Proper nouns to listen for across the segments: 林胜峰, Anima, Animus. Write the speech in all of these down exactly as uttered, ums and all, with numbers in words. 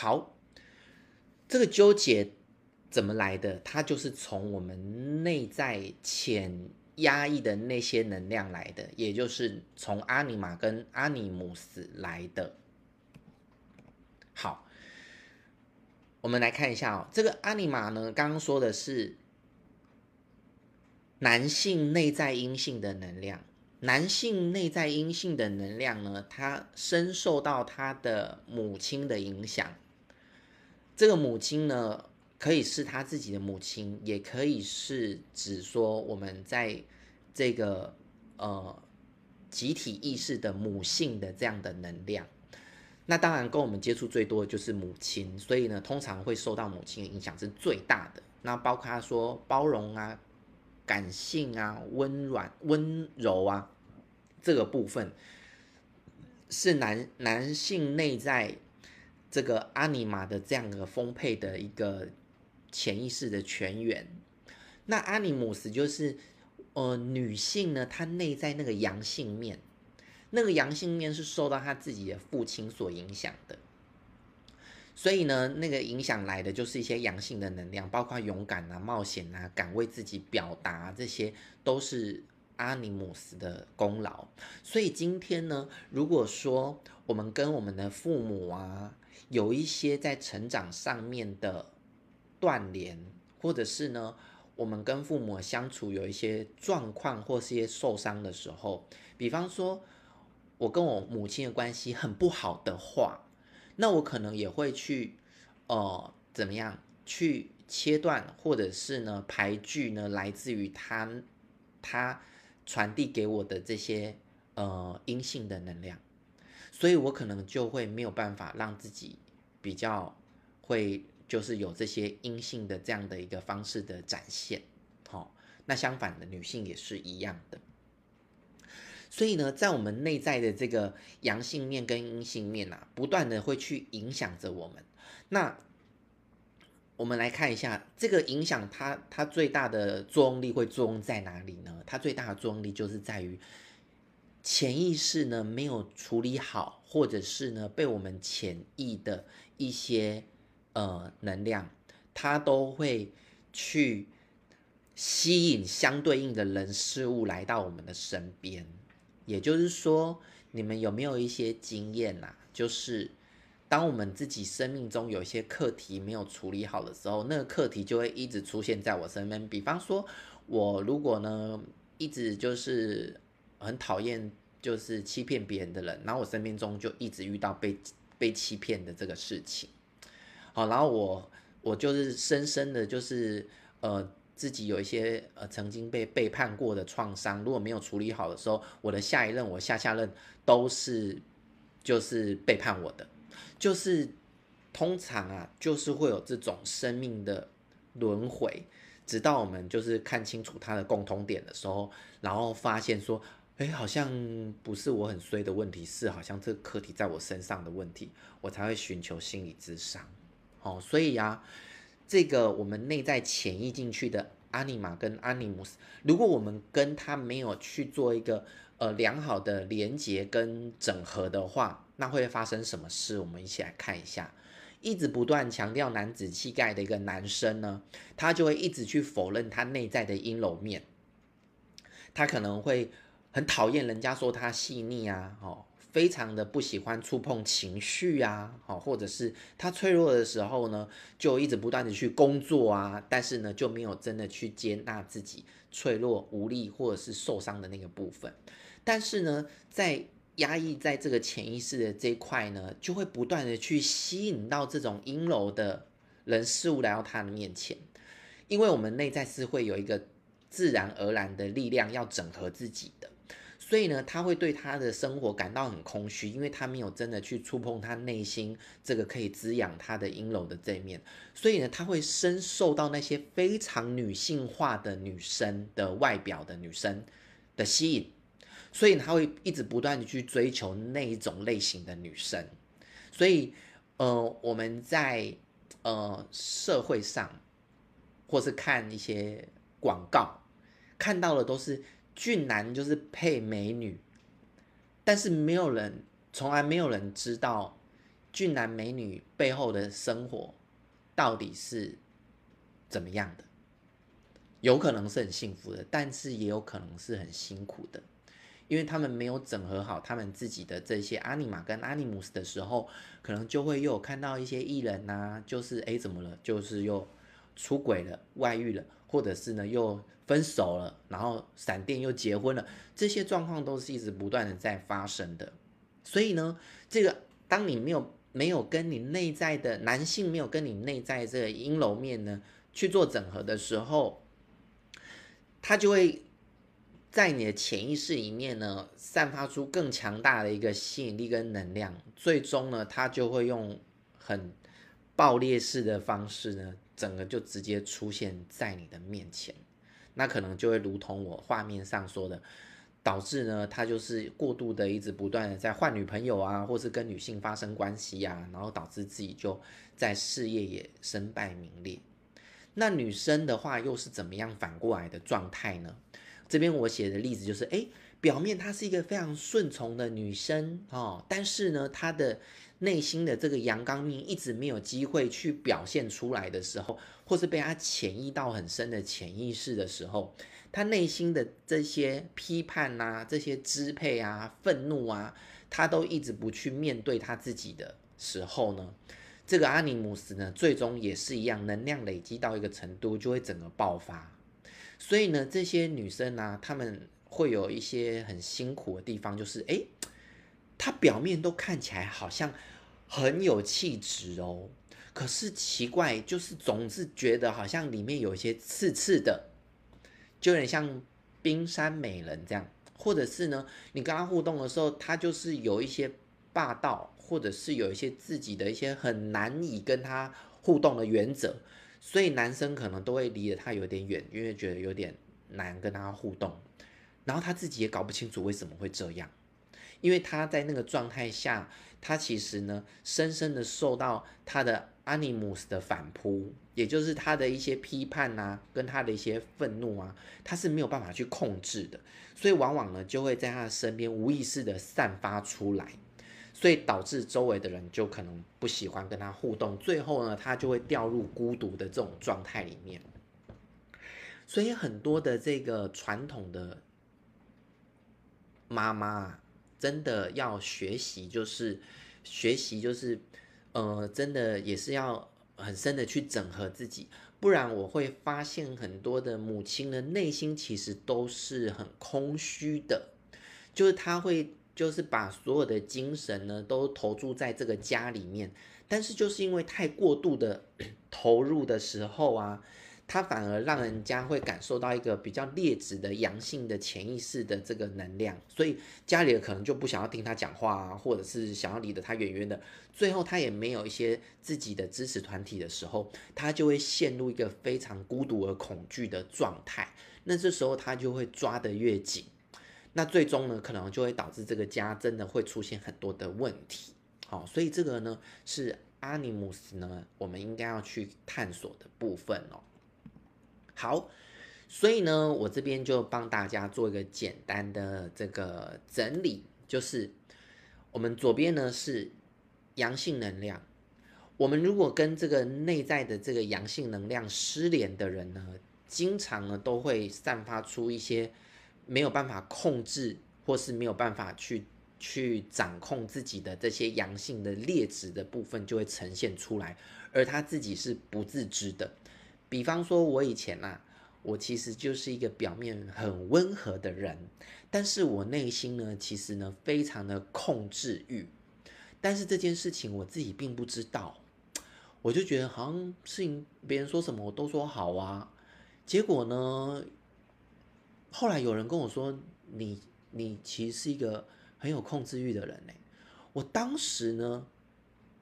好，这个纠结怎么来的？它就是从我们内在潜压抑的那些能量来的，也就是从阿尼玛跟阿尼姆斯来的。好，我们来看一下哦，这个阿尼玛呢，刚刚说的是男性内在阴性的能量。男性内在阴性的能量呢，他深受到他的母亲的影响。这个母亲呢，可以是他自己的母亲，也可以是指说我们在这个呃集体意识的母性的这样的能量。那当然跟我们接触最多的就是母亲，所以呢，通常会受到母亲的影响是最大的。那包括他说包容啊，感性啊，温软、温柔啊，这个部分是男男性内在这个阿尼玛的这样的丰沛的一个潜意识的泉源。那阿尼姆斯就是呃女性呢，她内在那个阳性面，那个阳性面是受到她自己的父亲所影响的。所以呢，那个影响来的就是一些阳性的能量，包括勇敢啊、冒险啊、敢为自己表达啊，这些都是阿尼姆斯的功劳。所以今天呢，如果说我们跟我们的父母啊，有一些在成长上面的断联，或者是呢，我们跟父母相处有一些状况或是一些受伤的时候，比方说我跟我母亲的关系很不好的话，那我可能也会去，呃，怎么样去切断，或者是呢排拒呢，来自于他他传递给我的这些呃阴性的能量，所以我可能就会没有办法让自己比较会就是有这些阴性的这样的一个方式的展现，好、哦，那相反的女性也是一样的。所以呢，在我们内在的这个阳性面跟阴性面啊，不断的会去影响着我们。那我们来看一下，这个影响它它最大的作用力会作用在哪里呢？它最大的作用力就是在于潜意识呢没有处理好，或者是呢被我们潜意的一些呃能量，它都会去吸引相对应的人事物来到我们的身边。也就是说，你们有没有一些经验啊？就是当我们自己生命中有一些课题没有处理好的时候，那个课题就会一直出现在我身边。比方说，我如果呢一直就是很讨厌就是欺骗别人的人，然后我生命中就一直遇到被被欺骗的这个事情。好，然后我我就是深深的就是呃。自己有一些呃曾经被背叛过的创伤，如果没有处理好的时候，我的下一任、我下下任都是就是背叛我的，就是通常啊，就是会有这种生命的轮回，直到我们就是看清楚它的共同点的时候，然后发现说，哎，好像不是我很衰的问题，是好像这个课题在我身上的问题，我才会寻求心理咨商。哦，所以啊。这个我们内在潜意进去的阿尼玛跟阿尼姆斯，如果我们跟他没有去做一个呃良好的连结跟整合的话，那会发生什么事？我们一起来看一下。一直不断强调男子气概的一个男生呢，他就会一直去否认他内在的阴柔面，他可能会很讨厌人家说他细腻啊，哦。非常的不喜欢触碰情绪啊，或者是他脆弱的时候呢，就一直不断的去工作啊，但是呢，就没有真的去接纳自己脆弱、无力或者是受伤的那个部分。但是呢，在压抑在这个潜意识的这一块呢，就会不断的去吸引到这种阴柔的人事物来到他的面前，因为我们内在是会有一个自然而然的力量要整合自己的。所以呢，他会对他的生活感到很空虚，因为他没有真的去触碰他内心这个可以滋养他的阴柔的这一面。所以呢，他会深受到那些非常女性化的女生的外表的女生的吸引，所以他会一直不断的去追求那一种类型的女生。所以，呃，我们在呃社会上，或是看一些广告，看到的都是。俊男就是配美女，但是没有人，从来没有人知道俊男美女背后的生活到底是怎么样的。有可能是很幸福的，但是也有可能是很辛苦的，因为他们没有整合好他们自己的这些 Anima 跟 Animus 的时候，可能就会又有看到一些艺人啊，就是哎怎么了，就是又出轨了，外遇了，或者是呢又分手了，然后闪电又结婚了，这些状况都是一直不断的在发生的。所以呢，这个当你没有没有跟你内在的男性没有跟你内在这个阴柔面呢去做整合的时候，它就会在你的潜意识里面呢散发出更强大的一个吸引力跟能量，最终呢它就会用很爆裂式的方式呢整个就直接出现在你的面前。那可能就会如同我画面上说的，导致呢他就是过度的一直不断的在换女朋友啊，或是跟女性发生关系啊，然后导致自己就在事业也身败名裂。那女生的话又是怎么样反过来的状态呢？这边我写的例子就是哎，表面她是一个非常顺从的女生哦，但是呢她的内心的这个阳刚面一直没有机会去表现出来的时候，或是被他潜意到很深的潜意识的时候，他内心的这些批判啊，这些支配啊，愤怒啊，他都一直不去面对他自己的时候呢，这个阿尼姆斯呢最终也是一样，能量累积到一个程度就会整个爆发。所以呢这些女生啊，她们会有一些很辛苦的地方，就是哎，她表面都看起来好像很有气质哦，可是奇怪，就是总是觉得好像里面有一些刺刺的，就有点像冰山美人这样，或者是呢你跟他互动的时候，他就是有一些霸道，或者是有一些自己的一些很难以跟他互动的原则，所以男生可能都会离得他有点远，因为觉得有点难跟他互动，然后他自己也搞不清楚为什么会这样。因为他在那个状态下，他其实呢深深的受到他的 Animus 的反扑，也就是他的一些批判啊，跟他的一些愤怒啊，他是没有办法去控制的，所以往往呢就会在他的身边无意识的散发出来，所以导致周围的人就可能不喜欢跟他互动，最后呢他就会掉入孤独的这种状态里面。所以很多的这个传统的妈妈真的要学习，就是学习就是呃真的也是要很深的去整合自己，不然我会发现很多的母亲的内心其实都是很空虚的，就是她会就是把所有的精神呢都投注在这个家里面，但是就是因为太过度的投入的时候啊，它反而让人家会感受到一个比较劣质的阳性的潜意识的这个能量，所以家里可能就不想要听他讲话啊，或者是想要离得他远远的，最后他也没有一些自己的支持团体的时候，他就会陷入一个非常孤独而恐惧的状态，那这时候他就会抓得越紧，那最终呢可能就会导致这个家真的会出现很多的问题。好，所以这个呢是 Animus 呢我们应该要去探索的部分哦。好，所以呢我这边就帮大家做一个简单的这个整理，就是我们左边呢是阳性能量，我们如果跟这个内在的这个阳性能量失联的人呢，经常呢都会散发出一些没有办法控制或是没有办法去去掌控自己的这些阳性的劣质的部分就会呈现出来，而他自己是不自知的。比方说我以前啊，我其实就是一个表面很温和的人，但是我内心呢其实呢非常的控制欲，但是这件事情我自己并不知道，我就觉得好像事情别人说什么我都说好啊，结果呢后来有人跟我说你你其实是一个很有控制欲的人耶，我当时呢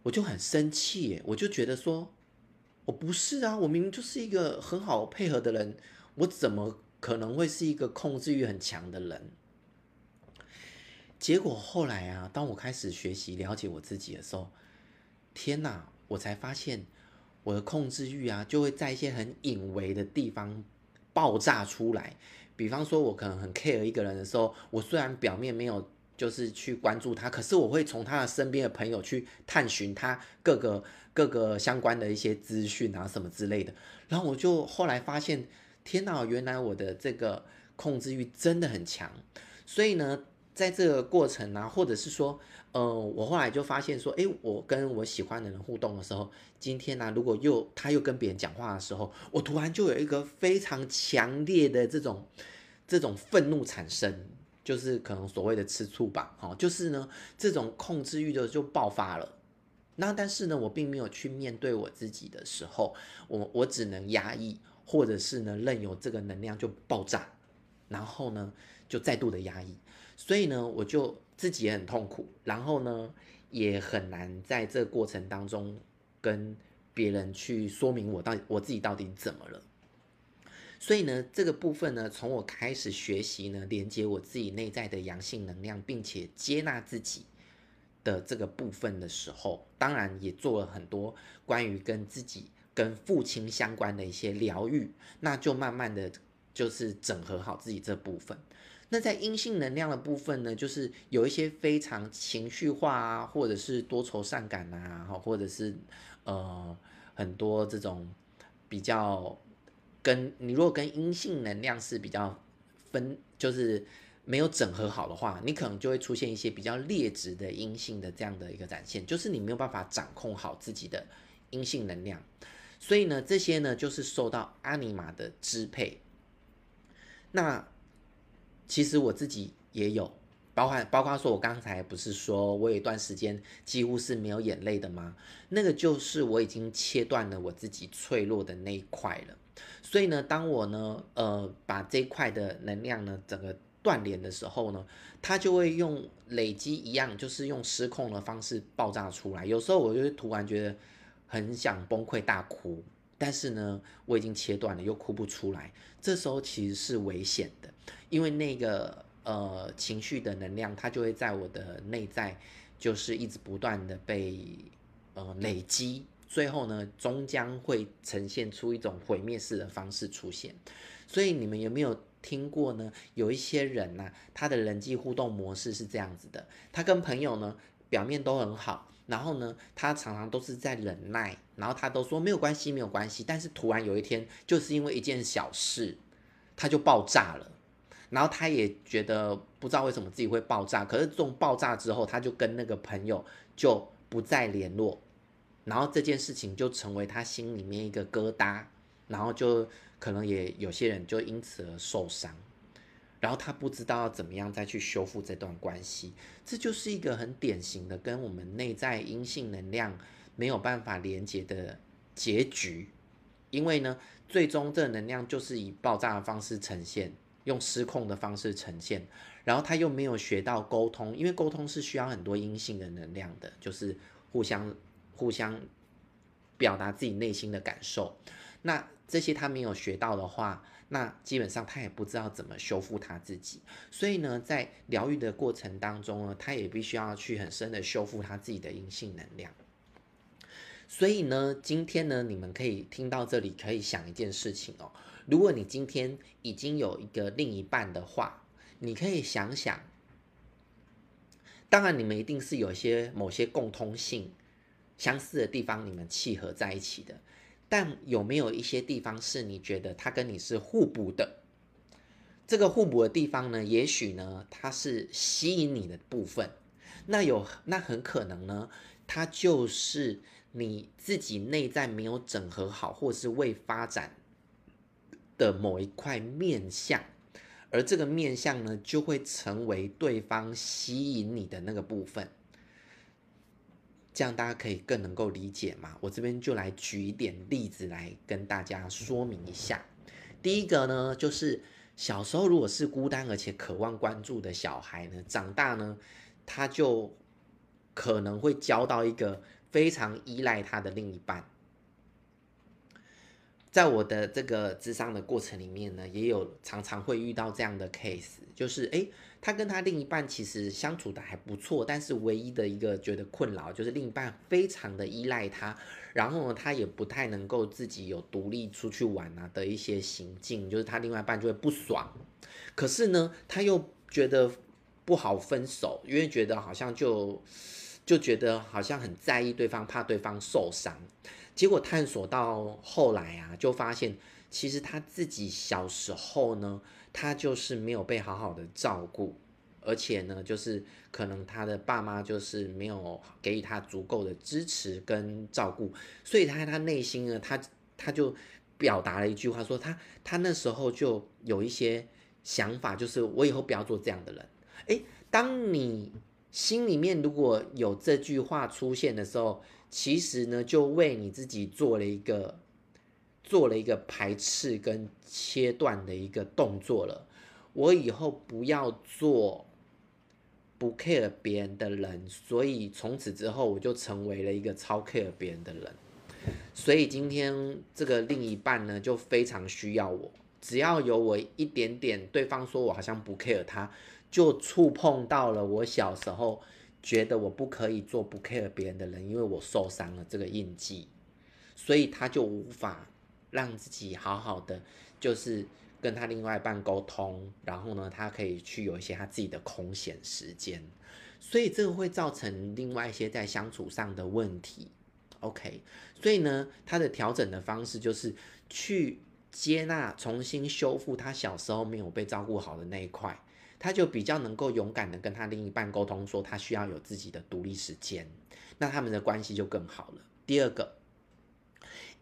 我就很生气耶，我就觉得说我不是啊，我明明就是一个很好配合的人，我怎么可能会是一个控制欲很强的人？结果后来啊，当我开始学习了解我自己的时候，天哪，我才发现我的控制欲啊，就会在一些很隐微的地方爆炸出来。比方说，我可能很 care 一个人的时候，我虽然表面没有就是去关注他，可是我会从他的身边的朋友去探寻他各个各个相关的一些资讯啊什么之类的。然后我就后来发现，天哪，原来我的这个控制欲真的很强。所以呢，在这个过程啊，或者是说，呃，我后来就发现说，哎，我跟我喜欢的人互动的时候，今天呢、啊，如果又他又跟别人讲话的时候，我突然就有一个非常强烈的这种这种愤怒产生。就是可能所谓的吃醋吧，好、哦，就是呢这种控制欲就就爆发了。那但是呢，我并没有去面对我自己的时候，我我只能压抑，或者是呢任由这个能量就爆炸，然后呢就再度的压抑。所以呢，我就自己也很痛苦，然后呢也很难在这个过程当中跟别人去说明我到底我自己到底怎么了。所以呢，这个部分呢，从我开始学习呢，连接我自己内在的阳性能量，并且接纳自己的这个部分的时候，当然也做了很多关于跟自己、跟父亲相关的一些疗愈，那就慢慢的就是整合好自己这部分。那在阴性能量的部分呢，就是有一些非常情绪化啊，或者是多愁善感啊，或者是呃很多这种比较。跟你如果跟阴性能量是比较分，就是没有整合好的话，你可能就会出现一些比较劣质的阴性的这样的一个展现，就是你没有办法掌控好自己的阴性能量，所以呢，这些呢就是受到Anima的支配。那其实我自己也有，包含包括说我刚才不是说我有一段时间几乎是没有眼泪的吗？那个就是我已经切断了我自己脆弱的那一块了。所以呢，当我呢，呃，把这一块的能量呢，整个断联的时候呢，它就会用累积一样，就是用失控的方式爆炸出来。有时候我就突然觉得很想崩溃大哭，但是呢，我已经切断了，又哭不出来。这时候其实是危险的，因为那个呃情绪的能量，它就会在我的内在，就是一直不断的被呃累积。最后呢，终将会呈现出一种毁灭式的方式出现。所以你们有没有听过呢？有一些人呢、啊，他的人际互动模式是这样子的：他跟朋友呢，表面都很好，然后呢，他常常都是在忍耐，然后他都说没有关系，没有关系。但是突然有一天，就是因为一件小事，他就爆炸了。然后他也觉得不知道为什么自己会爆炸，可是这种爆炸之后，他就跟那个朋友就不再联络。然后这件事情就成为他心里面一个疙瘩，然后就可能也有些人就因此而受伤，然后他不知道要怎么样再去修复这段关系。这就是一个很典型的跟我们内在阴性能量没有办法连接的结局，因为呢，最终这能量就是以爆炸的方式呈现，用失控的方式呈现，然后他又没有学到沟通，因为沟通是需要很多阴性的能量的，就是互相。互相表达自己内心的感受，那这些他没有学到的话，那基本上他也不知道怎么修复他自己。所以呢，在疗愈的过程当中呢，他也必须要去很深的修复他自己的阴性能量。所以呢，今天呢，你们可以听到这里，可以想一件事情哦。如果你今天已经有一个另一半的话，你可以想想，当然你们一定是有些某些共通性。相似的地方你们契合在一起的，但有没有一些地方是你觉得他跟你是互补的？这个互补的地方呢，也许呢，它是吸引你的部分，那有，那很可能呢，它就是你自己内在没有整合好，或是未发展的某一块面向，而这个面向呢，就会成为对方吸引你的那个部分。这样大家可以更能够理解嘛？我这边就来举一点例子来跟大家说明一下。第一个呢，就是小时候如果是孤单而且渴望关注的小孩呢，长大呢，他就可能会交到一个非常依赖他的另一半。在我的这个咨商的过程里面呢，也有常常会遇到这样的 case， 就是哎，他跟他另一半其实相处的还不错，但是唯一的一个觉得困扰就是另一半非常的依赖他，然后呢，他也不太能够自己有独立出去玩啊的一些行径，就是他另外一半就会不爽，可是呢，他又觉得不好分手，因为觉得好像就就觉得好像很在意对方，怕对方受伤。结果探索到后来啊，就发现其实他自己小时候呢，他就是没有被好好的照顾。而且呢，就是可能他的爸妈就是没有给予他足够的支持跟照顾，所以他他内心呢，他他就表达了一句话说，他他那时候就有一些想法，就是我以后不要做这样的人。诶，当你心里面如果有这句话出现的时候，其实呢，就为你自己做了一个做了一个排斥跟切断的一个动作了。我以后不要做不 care 别人的人，所以从此之后我就成为了一个超 care 别人的人。所以今天这个另一半呢，就非常需要我，只要有我一点点，对方说我好像不 care 他，就触碰到了我小时候觉得我不可以做不 care 别人的人，因为我受伤了这个印记，所以他就无法让自己好好的就是跟他另外一半沟通，然后呢，他可以去有一些他自己的空闲时间，所以这个会造成另外一些在相处上的问题。OK， 所以呢，他的调整的方式就是去接纳、重新修复他小时候没有被照顾好的那一块，他就比较能够勇敢的跟他另一半沟通，说他需要有自己的独立时间，那他们的关系就更好了。第二个。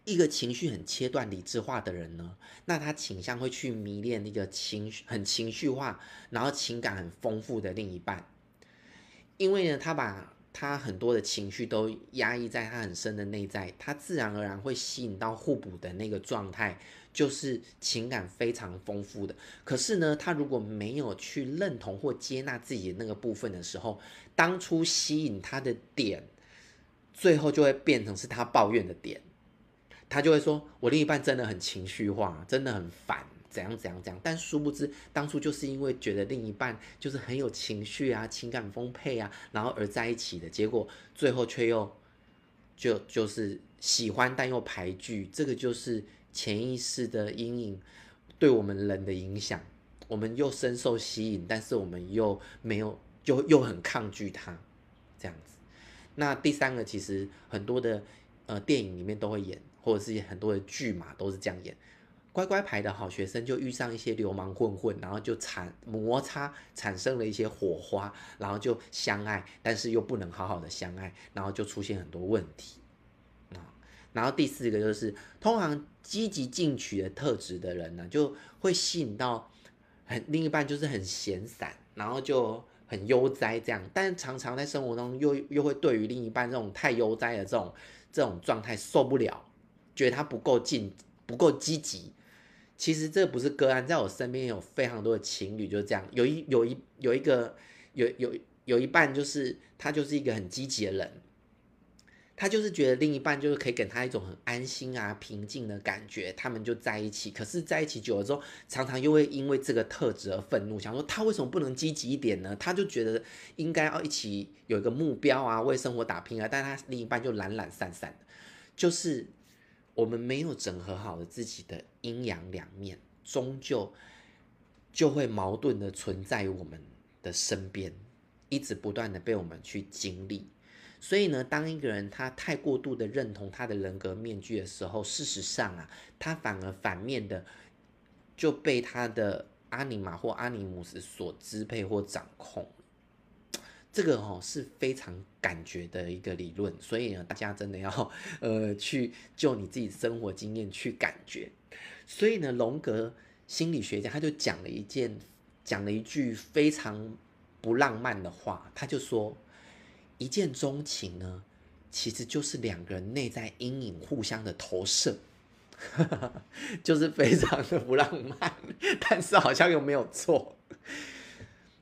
一个情绪很切断理智化的人呢，那他倾向会去迷恋一个情绪很情绪化，然后情感很丰富的另一半，因为呢，他把他很多的情绪都压抑在他很深的内在，他自然而然会吸引到互补的那个状态，就是情感非常丰富的。可是呢，他如果没有去认同或接纳自己的那个部分的时候，当初吸引他的点，最后就会变成是他抱怨的点。他就会说我另一半真的很情绪化，真的很烦，怎样怎样怎样，但殊不知当初就是因为觉得另一半就是很有情绪啊，情感丰沛啊，然后而在一起的，结果最后却又就就是喜欢但又排拒。这个就是潜意识的阴影对我们人的影响，我们又深受吸引，但是我们又没有就又很抗拒它这样子。那第三个，其实很多的呃电影里面都会演，或者是很多的剧嘛都是这样演，乖乖牌的好学生就遇上一些流氓混混，然后就产摩擦，产生了一些火花，然后就相爱，但是又不能好好的相爱，然后就出现很多问题、嗯、然后第四个就是通常积极进取的特质的人呢，就会吸引到很另一半就是很闲散，然后就很悠哉这样，但常常在生活中又又会对于另一半这种太悠哉的这种这种状态受不了，觉得他不够进不够积极。其实这不是个案，在我身边有非常多的情侣就是这样，有一有一有一个有有有一半就是他就是一个很积极的人，他就是觉得另一半就是可以给他一种很安心啊平静的感觉，他们就在一起。可是在一起久了之后，常常又会因为这个特质而愤怒，想说他为什么不能积极一点呢？他就觉得应该要一起有一个目标啊，为生活打拼啊，但他另一半就懒懒散散的，就是。我们没有整合好的自己的阴阳两面，终究就会矛盾的存在于我们的身边，一直不断的被我们去经历。所以呢，当一个人他太过度的认同他的人格面具的时候，事实上啊，他反而反面的就被他的Anima或Animus所支配或掌控。这个、哦、是非常感觉的一个理论，所以呢，大家真的要呃去就你自己生活经验去感觉。所以呢，荣格心理学家他就讲了一件讲了一句非常不浪漫的话，他就说，一见钟情呢，其实就是两个人内在阴影互相的投射。就是非常的不浪漫，但是好像又没有错。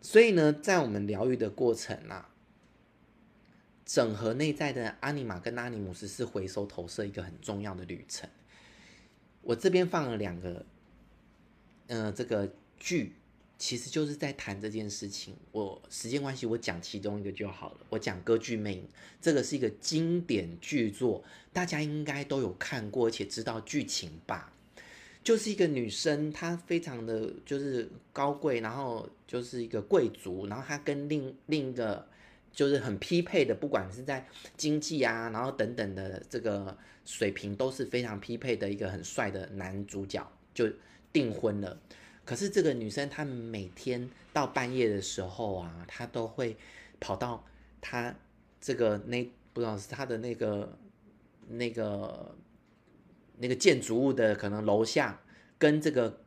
所以呢，在我们疗愈的过程啊，整合内在的阿尼玛跟阿尼姆斯是回收投射一个很重要的旅程。我这边放了两个，呃，这个剧其实就是在谈这件事情。我时间关系，我讲其中一个就好了。我讲《歌剧魅影》，这个是一个经典剧作，大家应该都有看过，而且知道剧情吧。就是一个女生，她非常的就是高贵，然后就是一个贵族，然后她跟另另一个就是很匹配的，不管是在经济啊，然后等等的这个水平都是非常匹配的一个很帅的男主角就订婚了。可是这个女生她每天到半夜的时候啊，她都会跑到她这个那不知道是她的那个那个。那个建筑物的可能楼下跟这个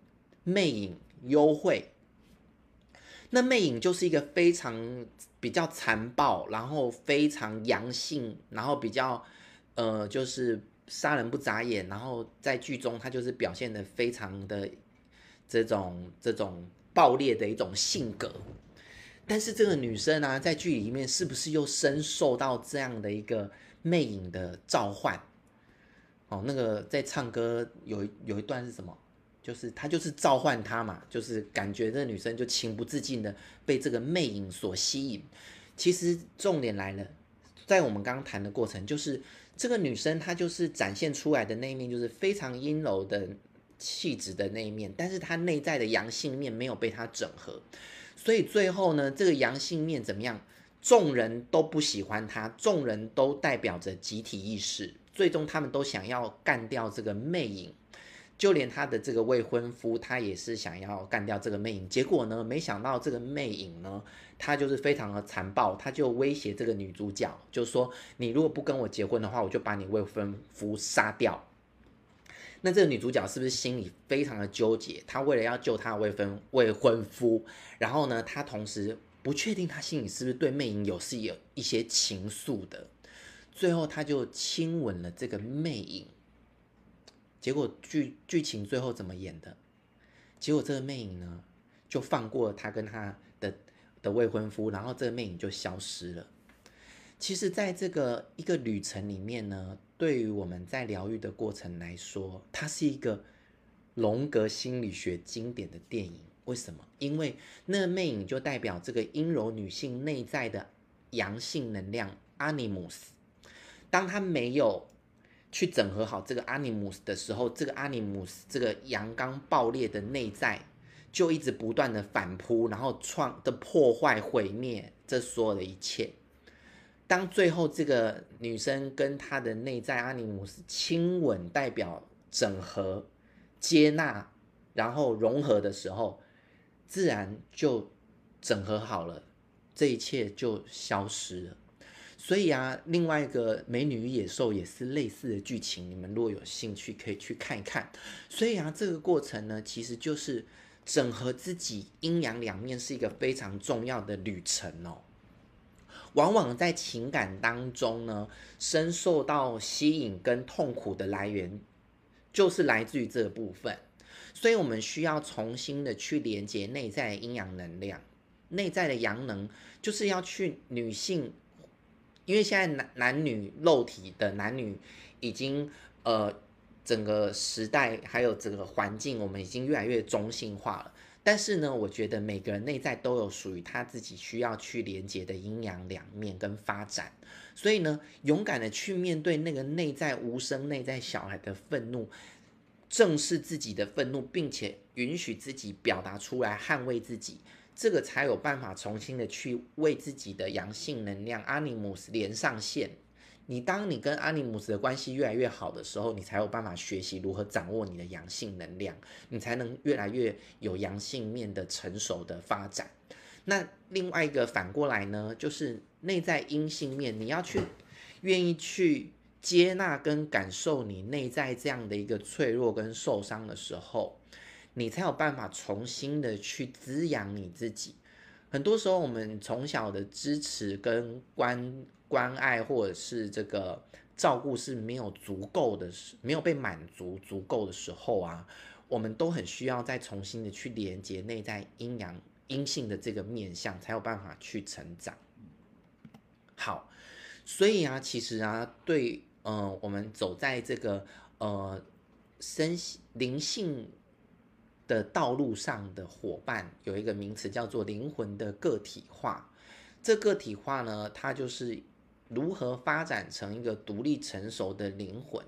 魅影幽会，那魅影就是一个非常比较残暴，然后非常阳性，然后比较呃就是杀人不眨眼，然后在剧中他就是表现得非常的这种这种暴烈的一种性格。但是这个女生啊，在剧里面是不是又深受到这样的一个魅影的召唤？哦，那个在唱歌有一有一段是什么？就是他就是召唤他嘛，就是感觉这女生就情不自禁的被这个魅影所吸引。其实重点来了，在我们刚刚谈的过程，就是这个女生她就是展现出来的那一面，就是非常阴柔的气质的那一面，但是她内在的阳性面没有被她整合，所以最后呢，这个阳性面怎么样？众人都不喜欢她，众人都代表着集体意识。最终他们都想要干掉这个魅影，就连他的这个未婚夫他也是想要干掉这个魅影。结果呢，没想到这个魅影呢，他就是非常的残暴，他就威胁这个女主角，就说你如果不跟我结婚的话，我就把你未婚夫杀掉。那这个女主角是不是心里非常的纠结？她为了要救她的未婚未婚夫，然后呢，她同时不确定她心里是不是对魅影有是有一些情愫的。最后，他就亲吻了这个魅影。结果剧剧情最后怎么演的？结果这个魅影呢，就放过他跟他的的未婚夫，然后这个魅影就消失了。其实，在这个一个旅程里面呢，对于我们在疗愈的过程来说，它是一个荣格心理学经典的电影。为什么？因为那个魅影就代表这个阴柔女性内在的阳性能量 Animus。当他没有去整合好这个 Animus 的时候，这个 Animus 这个阳刚暴烈的内在就一直不断的反扑，然后创的破坏毁灭这所有的一切。当最后这个女生跟她的内在 Animus 亲吻，代表整合、接纳，然后融合的时候，自然就整合好了，这一切就消失了。所以啊，另外一个美女与野兽也是类似的剧情，你们如果有兴趣可以去看一看。所以啊，这个过程呢，其实就是整合自己阴阳两面是一个非常重要的旅程哦。往往在情感当中呢，深受到吸引跟痛苦的来源，就是来自于这个部分。所以我们需要重新的去连接内在的阴阳能量，内在的阳能，就是要去女性。因为现在男男女肉体的男女已经呃整个时代还有整个环境，我们已经越来越中性化了。但是呢，我觉得每个人内在都有属于他自己需要去连接的阴阳两面跟发展。所以呢，勇敢的去面对那个内在无声、内在小孩的愤怒，正视自己的愤怒，并且允许自己表达出来，捍卫自己。这个才有办法重新的去为自己的阳性能量 Animus 连上线。你当你跟 Animus 的关系越来越好的时候，你才有办法学习如何掌握你的阳性能量，你才能越来越有阳性面的成熟的发展。那另外一个反过来呢，就是内在阴性面，你要去愿意去接纳跟感受你内在这样的一个脆弱跟受伤的时候，你才有办法重新的去滋养你自己。很多时候我们从小的支持跟关关爱或者是这个照顾是没有足够的，没有被满足足够的时候啊，我们都很需要再重新的去连接内在阴阳阴性的这个面向，才有办法去成长。好，所以啊，其实啊，对，呃，我们走在这个呃身灵性的道路上的伙伴，有一个名词叫做灵魂的个体化。这个体化呢，它就是如何发展成一个独立成熟的灵魂？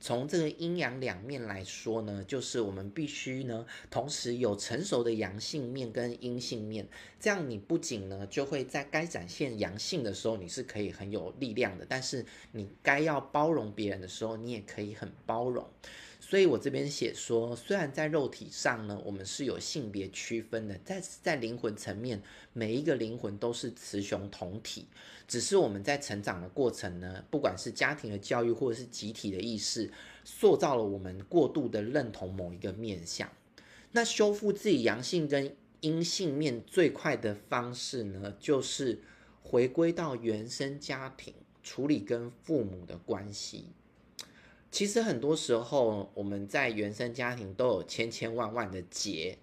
从这个阴阳两面来说呢，就是我们必须呢，同时有成熟的阳性面跟阴性面，这样你不仅呢就会在该展现阳性的时候，你是可以很有力量的，但是你该要包容别人的时候，你也可以很包容。所以我这边写说，虽然在肉体上呢，我们是有性别区分的，但是在灵魂层面，每一个灵魂都是雌雄同体，只是我们在成长的过程呢，不管是家庭的教育或者是集体的意识，塑造了我们过度的认同某一个面向。那修复自己阳性跟阴性面最快的方式呢，就是回归到原生家庭，处理跟父母的关系。其实很多时候，我们在原生家庭都有千千万万的结。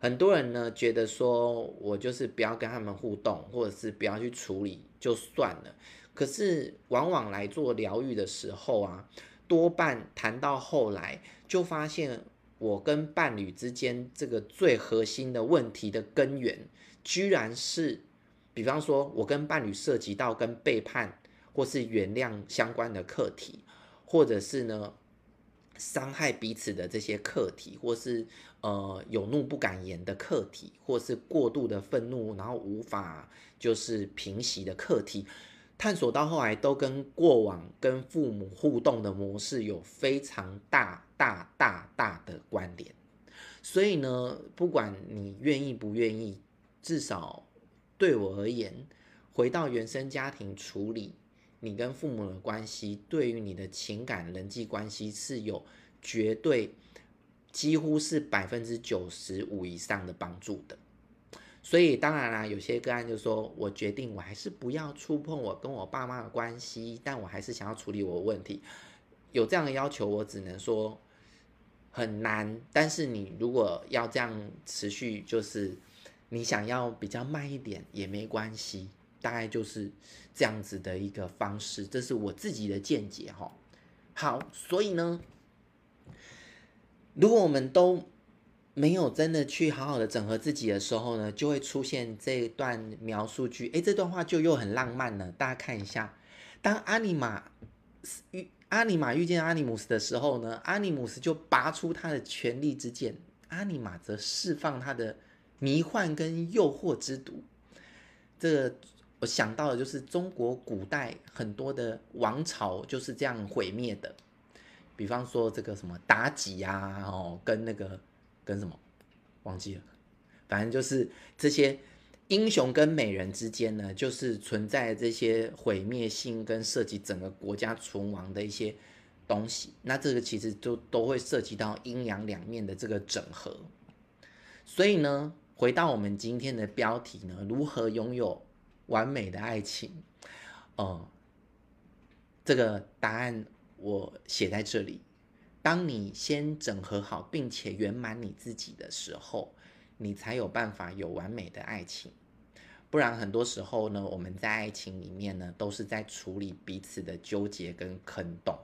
很多人呢觉得说，我就是不要跟他们互动，或者是不要去处理就算了。可是往往来做疗愈的时候啊，多半谈到后来就发现，我跟伴侣之间这个最核心的问题的根源，居然是，比方说我跟伴侣涉及到跟背叛或是原谅相关的课题。或者是呢，伤害彼此的这些课题，或是呃有怒不敢言的课题，或是过度的愤怒，然后无法就是平息的课题，探索到后来都跟过往跟父母互动的模式有非常大大大大的关联。所以呢，不管你愿意不愿意，至少对我而言，回到原生家庭处理你跟父母的关系，对于你的情感人际关系是有绝对几乎是 百分之九十五 以上的帮助的。所以当然啦，有些个案就说，我决定我还是不要触碰我跟我爸妈的关系，但我还是想要处理我的问题。有这样的要求，我只能说很难，但是你如果要这样持续，就是你想要比较慢一点也没关系。大概就是这样子的一个方式，这是我自己的见解哈。好，所以呢，如果我们都没有真的去好好的整合自己的时候呢，就会出现这一段描述句，哎，这段话就又很浪漫了。大家看一下，当阿尼玛遇阿尼玛遇见阿尼姆斯的时候呢，阿尼姆斯就拔出他的权力之剑，阿尼玛则释放他的迷幻跟诱惑之毒。这个。我想到的就是中国古代很多的王朝就是这样毁灭的，比方说这个什么妲己啊，哦，跟那个跟什么忘记了，反正就是这些英雄跟美人之间呢，就是存在这些毁灭性跟涉及整个国家存亡的一些东西。那这个其实就都会涉及到阴阳两面的这个整合。所以呢，回到我们今天的标题呢，如何拥有完美的爱情，呃，这个答案我写在这里。当你先整合好，并且圆满你自己的时候，你才有办法有完美的爱情。不然很多时候呢，我们在爱情里面呢，都是在处理彼此的纠结跟坑洞。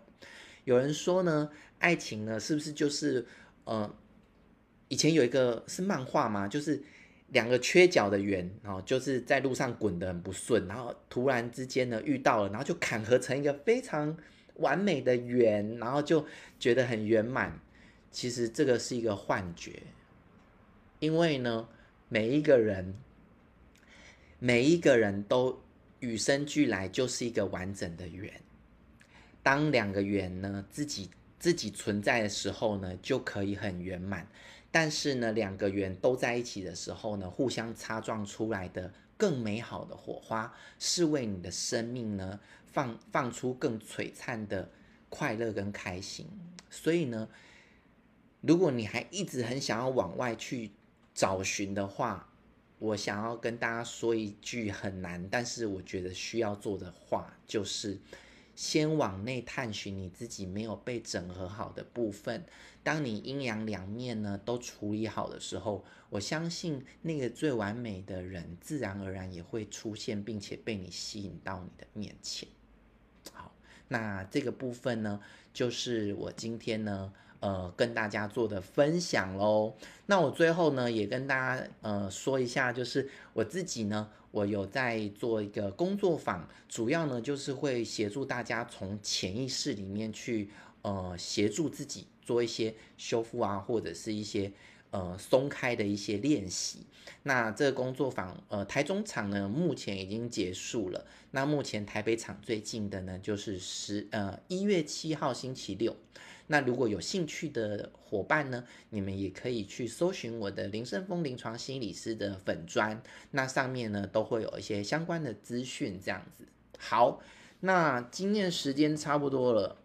有人说呢，爱情呢，是不是就是呃，以前有一个是漫画嘛，就是两个缺角的圆，然后就是在路上滚得很不顺，然后突然之间呢遇到了，然后就砍合成一个非常完美的圆，然后就觉得很圆满。其实这个是一个幻觉，因为呢，每一个人，每一个人都与生俱来就是一个完整的圆。当两个圆呢自己自己存在的时候呢，就可以很圆满。但是呢，两个圆都在一起的时候呢，互相擦撞出来的更美好的火花，是为你的生命呢放放出更璀璨的快乐跟开心。所以呢，如果你还一直很想要往外去找寻的话，我想要跟大家说一句很难，但是我觉得需要做的话，就是先往内探寻你自己没有被整合好的部分。当你阴阳两面呢都处理好的时候，我相信那个最完美的人自然而然也会出现，并且被你吸引到你的面前。好，那这个部分呢，就是我今天呢呃跟大家做的分享咯。那我最后呢也跟大家呃说一下，就是我自己呢我有在做一个工作坊，主要呢就是会协助大家从潜意识里面去呃协助自己做一些修复啊，或者是一些呃松开的一些练习。那这个工作坊呃台中场呢目前已经结束了，那目前台北场最近的呢就是十呃一月七号星期六。那如果有兴趣的伙伴呢，你们也可以去搜寻我的林胜峰临床心理师的粉专，那上面呢都会有一些相关的资讯这样子。好，那今天时间差不多了，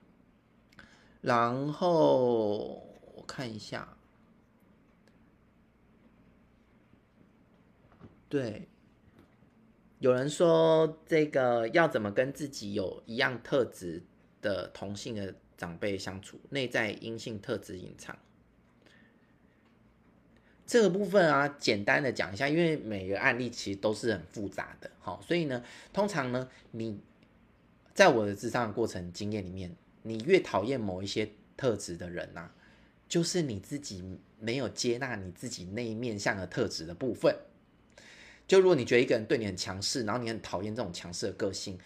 然后我看一下，对，有人说这个要怎么跟自己有一样特质的同性的长辈相处，内在阴性特质隐藏这个部分啊，简单的讲一下，因为每个案例其实都是很复杂的，好，所以呢，通常呢，你在我的咨商的过程经验里面，你越讨厌某一些特质的人啊，就是你自己没有接纳你自己内面向的特质的部分。就如果你觉得一个人对你很强势，然后你很讨厌这种强势的个性，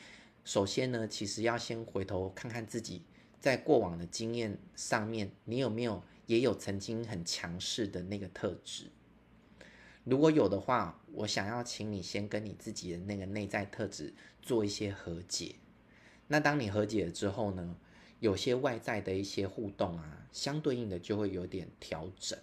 首先呢，其实要先回头看看自己。在过往的经验上面，你有没有也有曾经很强势的那个特质？如果有的话，我想要请你先跟你自己的那个内在特质做一些和解。那当你和解了之后呢，有些外在的一些互动啊，相对应的就会有点调整。